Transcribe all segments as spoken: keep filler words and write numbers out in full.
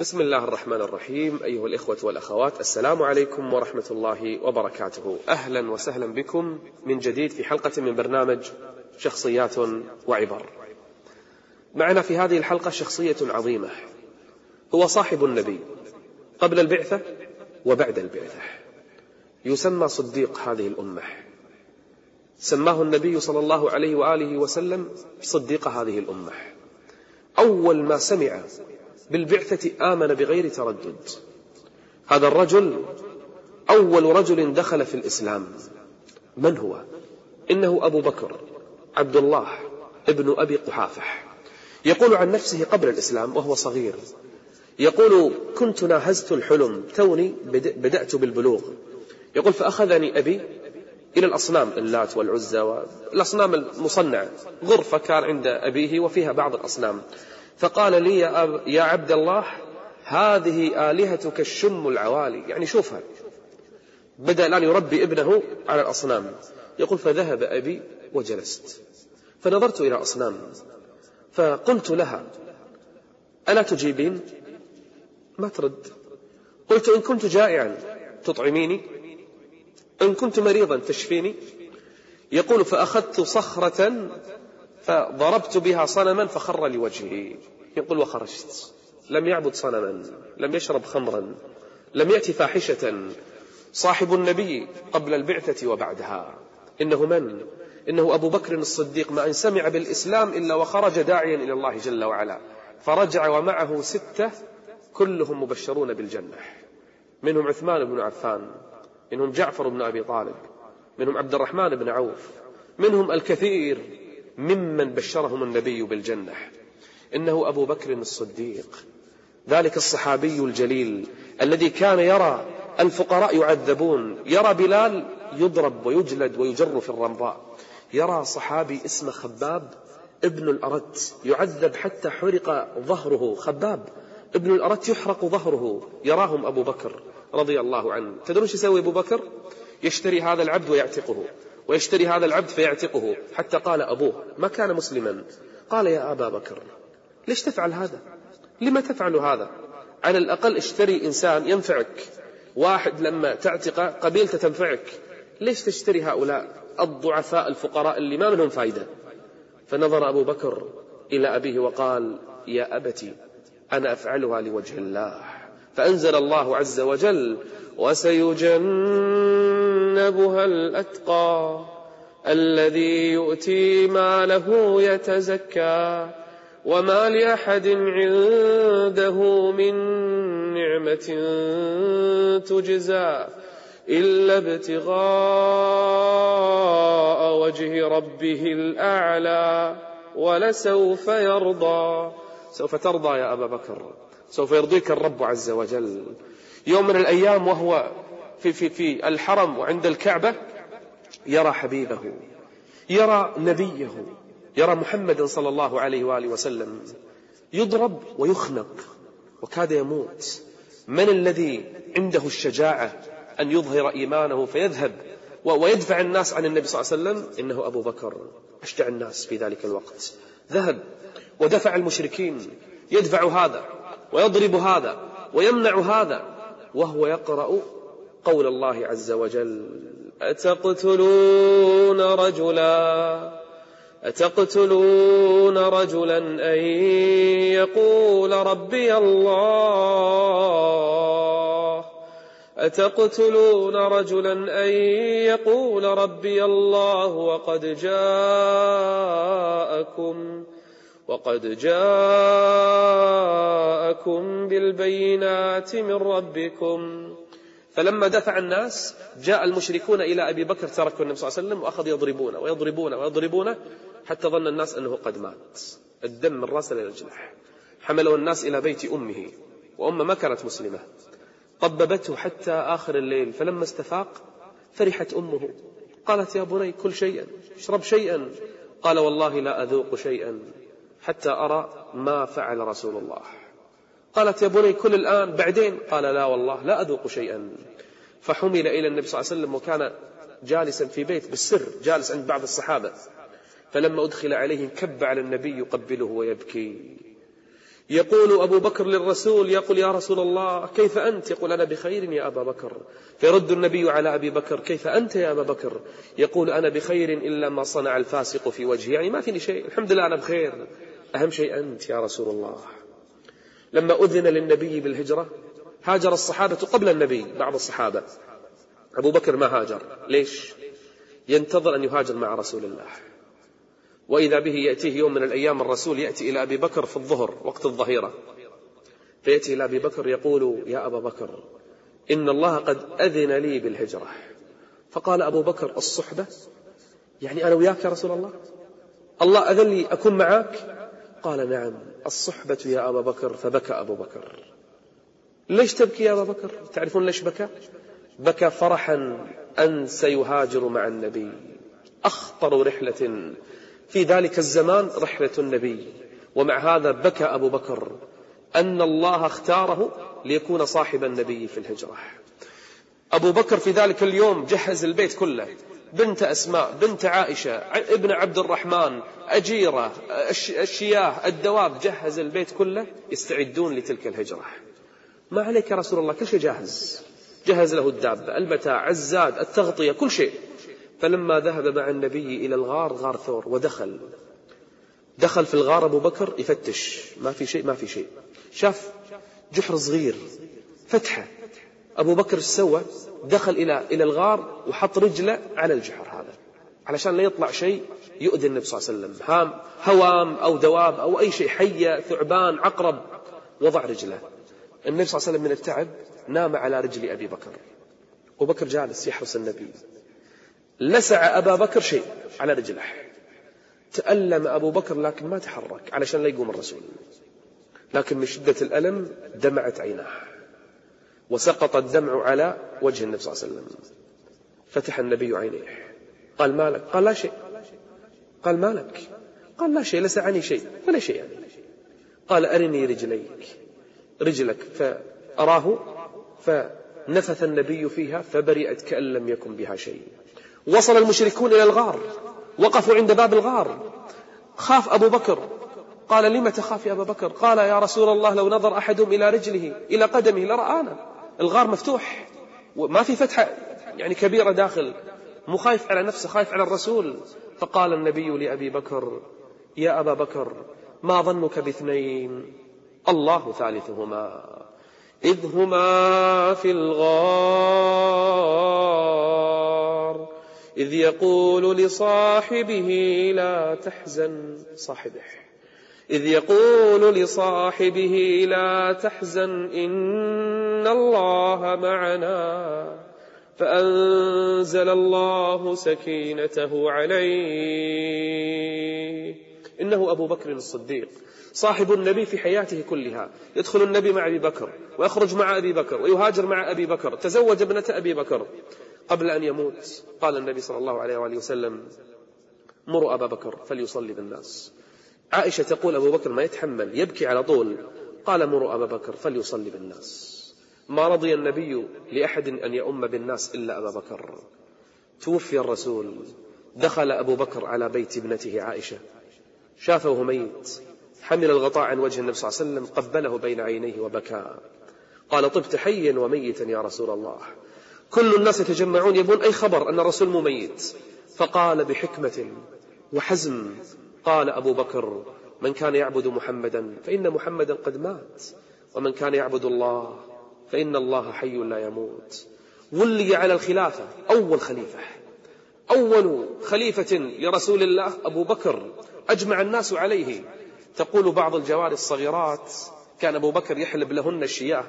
بسم الله الرحمن الرحيم. أيها الإخوة والأخوات، السلام عليكم ورحمة الله وبركاته. أهلا وسهلا بكم من جديد في حلقة من برنامج شخصيات وعبر. معنا في هذه الحلقة شخصية عظيمة، هو صاحب النبي قبل البعثة وبعد البعثة، يسمى صديق هذه الأمة. سماه النبي صلى الله عليه وآله وسلم صديق هذه الأمة. أول ما سمع بالبعثة آمن بغير تردد. هذا الرجل أول رجل دخل في الإسلام. من هو؟ إنه أبو بكر، عبد الله ابن أبي قحافح. يقول عن نفسه قبل الإسلام وهو صغير، يقول: كنت ناهزت الحلم، توني بدأت بالبلوغ. يقول: فأخذني أبي إلى الأصنام، اللات والعزى والأصنام المصنعة، غرفة كان عند أبيه وفيها بعض الأصنام، فقال لي: يا, أب... يا عبد الله، هذه آلهتك الشم العوالي. يعني شوفها، بدأ الآن يربي ابنه على الأصنام. يقول: فذهب أبي وجلست، فنظرت إلى أصنام، فقلت لها: ألا تجيبين؟ ما ترد. قلت: إن كنت جائعا تطعميني، إن كنت مريضا تشفيني. يقول: فأخذت صخرة فضربت بها صنما فخر لوجهه. يقول: وخرجت. لم يعبد صنما، لم يشرب خمرا، لم يأتي فاحشة. صاحب النبي قبل البعثة وبعدها. إنه من؟ إنه أبو بكر الصديق، ما إن سمع بالإسلام إلا وخرج داعيا إلى الله جل وعلا. فرجع ومعه ستة كلهم مبشرون بالجنة، منهم عثمان بن عفان، منهم جعفر بن أبي طالب، منهم عبد الرحمن بن عوف، منهم الكثير ممن بشرهم النبي بالجنة. إنه أبو بكر الصديق، ذلك الصحابي الجليل الذي كان يرى الفقراء يعذبون، يرى بلال يضرب ويجلد ويجر في الرمضاء، يرى صحابي اسمه خباب ابن الأرت يعذب حتى حرق ظهره. خباب ابن الأرت يحرق ظهره، يراهم أبو بكر رضي الله عنه. تدرون شو يسوي أبو بكر؟ يشتري هذا العبد ويعتقه، ويشتري هذا العبد فيعتقه. حتى قال أبوه، ما كان مسلما، قال: يا أبا بكر، ليش تفعل هذا؟ لما تفعل هذا؟ على الأقل اشتري إنسان ينفعك، واحد لما تعتقه قبيلته تنفعك، ليش تشتري هؤلاء الضعفاء الفقراء اللي ما منهم فايدة؟ فنظر أبو بكر إلى أبيه وقال: يا أبتي، أنا أفعلها لوجه الله. فأنزل الله عز وجل: وسيجنبها الأتقى الذي يؤتي ماله يتزكى وما لأحد عنده من نعمة تجزى إلا ابتغاء وجه ربه الأعلى ولسوف يرضى. سوف ترضى يا أبا بكر، سوف يرضيك الرب عز وجل. يوم من الأيام وهو في, في, في الحرم وعند الكعبة، يرى حبيبه، يرى نبيه، يرى محمد صلى الله عليه وآله وسلم يضرب ويخنق وكاد يموت. من الذي عنده الشجاعة أن يظهر إيمانه فيذهب ويدفع الناس عن النبي صلى الله عليه وسلم؟ إنه أبو بكر، أشجع الناس في ذلك الوقت. ذهب ودفع المشركين، يدفع هذا ويضرب هذا ويمنع هذا، وهو يقرأ قول الله عز وجل: أتقتلون رجلا أتقتلون رجلا أن يقول ربي الله أتقتلون رجلا أن يقول ربي الله وقد جاءكم وقد جاءكم بالبينات من ربكم. فلما دفع الناس جاء المشركون إلى أبي بكر، تركوا النبي صلى الله عليه وسلم وأخذ يضربونه ويضربونه ويضربونه حتى ظن الناس أنه قد مات، الدم من رأسه إلى الجناح. حملوا الناس إلى بيت أمه، وأمه ما كانت مسلمة، طببته حتى آخر الليل. فلما استفاق فرحت أمه، قالت: يا بني، كل شيئا، اشرب شيئا. قال: والله لا أذوق شيئا حتى أرى ما فعل رسول الله. قالت: يا بني، كل الآن بعدين. قال: لا والله لا أذوق شيئا. فحمل إلى النبي صلى الله عليه وسلم، وكان جالسا في بيت بالسر، جالس عند بعض الصحابة. فلما أدخل عليه كب على النبي يقبله ويبكي، يقول أبو بكر للرسول، يقول يا رسول الله كيف أنت؟ يقول أنا بخير يا أبا بكر. فيرد النبي على أبي بكر كيف أنت يا أبا بكر؟ يقول أنا بخير إلا ما صنع الفاسق في وجهي، يعني ما فيني شيء، الحمد لله أنا بخير، أهم شيء أنت يا رسول الله. لما أذن للنبي بالهجرة هاجر الصحابة قبل النبي، بعض الصحابة، أبو بكر ما هاجر، ليش؟ ينتظر أن يهاجر مع رسول الله. وإذا به يأتيه يوم من الأيام الرسول يأتي إلى أبي بكر في الظهر وقت الظهيرة، فيأتي إلى أبي بكر يقول يا أبا بكر إن الله قد أذن لي بالهجرة. فقال أبو بكر الصحبة، يعني أنا وياك يا رسول الله، الله أذن لي أكون معاك؟ قال نعم الصحبة يا أبا بكر. فبكى أبو بكر. ليش تبكي يا أبا بكر؟ تعرفون ليش بكى؟ بكى فرحا أن سيهاجر مع النبي. أخطر رحلة في ذلك الزمان رحلة النبي، ومع هذا بكى أبو بكر أن الله اختاره ليكون صاحب النبي في الهجرة. أبو بكر في ذلك اليوم جهز البيت كله، بنت أسماء، بنت عائشة، ابن عبد الرحمن، أجيرة، الشياه، الدواب، جهز البيت كله يستعدون لتلك الهجرة. ما عليك يا رسول الله، كل شيء جاهز، جهز له الدابة، المتاع، الزاد، التغطية، كل شيء. فلما ذهب مع النبي إلى الغار، غار ثور، ودخل دخل في الغار أبو بكر يفتش، ما في شيء ما في شيء، شاف جحر صغير، فتحة. أبو بكر سوى دخل إلى إلى الغار وحط رجله على الجحر هذا علشان لا يطلع شيء يؤذي النبي صلى الله عليه وسلم، هام هوام أو دواب أو أي شيء، حية، ثعبان، عقرب. وضع رجله. النبي صلى الله عليه وسلم من التعب نام على رجل أبي بكر، أبو بكر جالس يحرس النبي. لسع أبا بكر شيء على رجله، تألم أبو بكر لكن ما تحرك علشان لا يقوم الرسول، لكن من شدة الألم دمعت عيناه وسقط الدمع على وجه النبي صلى الله عليه وسلم. فتح النبي عينيه، قال ما لك؟ قال لا شيء. قال ما لك؟ قال لا شيء، لسعني شيء ولا شيء يعني. قال أرني رجليك، رجلك. فأراه فنفث النبي فيها فبرئت كأن لم يكن بها شيء. وصل المشركون إلى الغار، وقفوا عند باب الغار. خاف أبو بكر، قال لما تخاف يا أبا بكر؟ قال يا رسول الله لو نظر أحدهم إلى رجله إلى قدمه لرآنا. الغار مفتوح وما في فتحة يعني كبيرة داخل، مو خايف على نفسه، خايف على الرسول. فقال النبي لأبي بكر يا أبا بكر ما ظنك باثنين الله ثالثهما إذ هما في الغار إذ يقول لصاحبه لا تحزن صاحبه إذ يقول لصاحبه لا تحزن إن الله معنا فأنزل الله سكينته عليه. إنه أبو بكر الصديق صاحب النبي في حياته كلها، يدخل النبي مع أبي بكر ويخرج مع أبي بكر ويهاجر مع أبي بكر، تزوج ابنة أبي بكر قبل أن يموت. قال النبي صلى الله عليه وآله وسلم مروا أبا بكر فليصلي بالناس. عائشة تقول أبو بكر ما يتحمل، يبكي على طول. قال مروا أبا بكر فليصلي بالناس. ما رضي النبي لأحد أن يؤم بالناس إلا أبا بكر. توفي الرسول، دخل أبو بكر على بيت ابنته عائشة، شافه ميت، حمل الغطاء عن وجه النبي صلى الله عليه وسلم، قبله بين عينيه وبكى. قال طبت حيا وميتا يا رسول الله. كل الناس يتجمعون يبون أي خبر أن الرسول مو ميت. فقال بحكمة وحزم، قال أبو بكر من كان يعبد محمدا فإن محمدا قد مات، ومن كان يعبد الله فإن الله حي لا يموت. ولي على الخلافة، أول خليفة، أول خليفة لرسول الله أبو بكر، أجمع الناس عليه. تقول بعض الجواري الصغيرات كان أبو بكر يحلب لهن الشياه،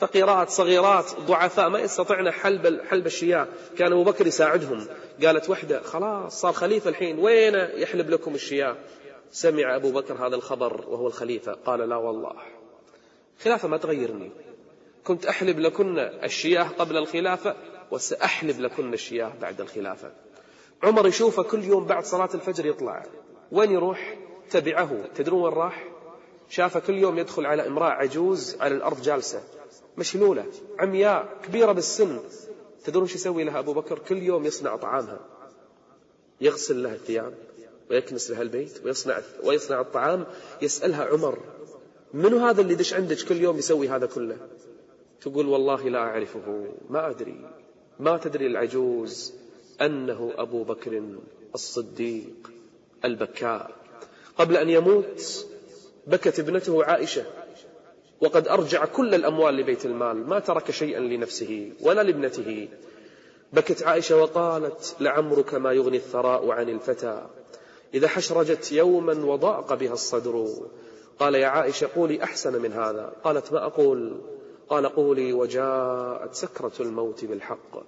فقيرات صغيرات ضعفاء ما يستطعن حلب حلب الشياه، كان أبو بكر يساعدهم. قالت وحدة خلاص صار خليفة الحين وين يحلب لكم الشياه؟ سمع أبو بكر هذا الخبر وهو الخليفة، قال لا والله خلافة ما تغيرني، كنت أحلب لكن الشياه قبل الخلافة وسأحلب لكن الشياه بعد الخلافة. عمر يشوفه كل يوم بعد صلاة الفجر يطلع، وين يروح؟ تبعه. تدرون وين راح؟ شافه كل يوم يدخل على امرأة عجوز على الأرض جالسة مشلولة عمياء كبيرة بالسن، تدرون شو يسوي لها أبو بكر؟ كل يوم يصنع طعامها، يغسل لها الثياب ويكنس لها البيت ويصنع, ويصنع الطعام. يسألها عمر منو هذا اللي دش عندك كل يوم يسوي هذا كله؟ تقول والله لا أعرفه، ما أدري. ما تدري العجوز أنه أبو بكر الصديق البكاء، قبل أن يموت بكت ابنته عائشة وقد أرجع كل الأموال لبيت المال، ما ترك شيئا لنفسه ولا لابنته. بكت عائشة وقالت لعمرك ما يغني الثراء عن الفتى إذا حشرجت يوما وضاق بها الصدر. قال يا عائشة قولي أحسن من هذا، قالت ما أقول؟ قال قولي وجاءت سكرة الموت بالحق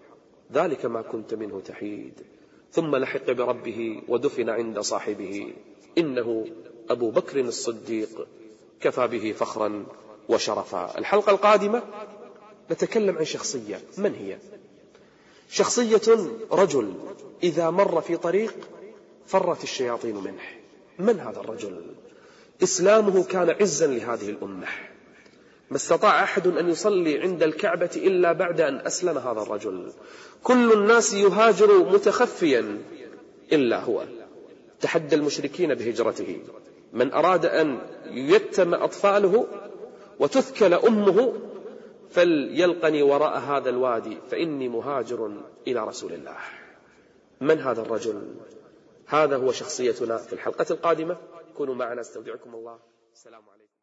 ذلك ما كنت منه تحيد، ثم لحق بربه ودفن عند صاحبه، إنه أبو بكر الصديق كفى به فخرا وشرفا. الحلقة القادمة نتكلم عن شخصية، من هي؟ شخصية رجل إذا مر في طريق فرت الشياطين منه. من هذا الرجل؟ إسلامه كان عزا لهذه الأمة، ما استطاع أحد أن يصلي عند الكعبة إلا بعد أن أسلم هذا الرجل، كل الناس يهاجر متخفيا إلا هو، تحدى المشركين بهجرته. من أراد أن يتم أطفاله وتثكل أمه فليلقني وراء هذا الوادي فإني مهاجر إلى رسول الله. من هذا الرجل؟ هذا هو شخصيتنا في الحلقة القادمة، كونوا معنا، استودعكم الله، السلام عليكم.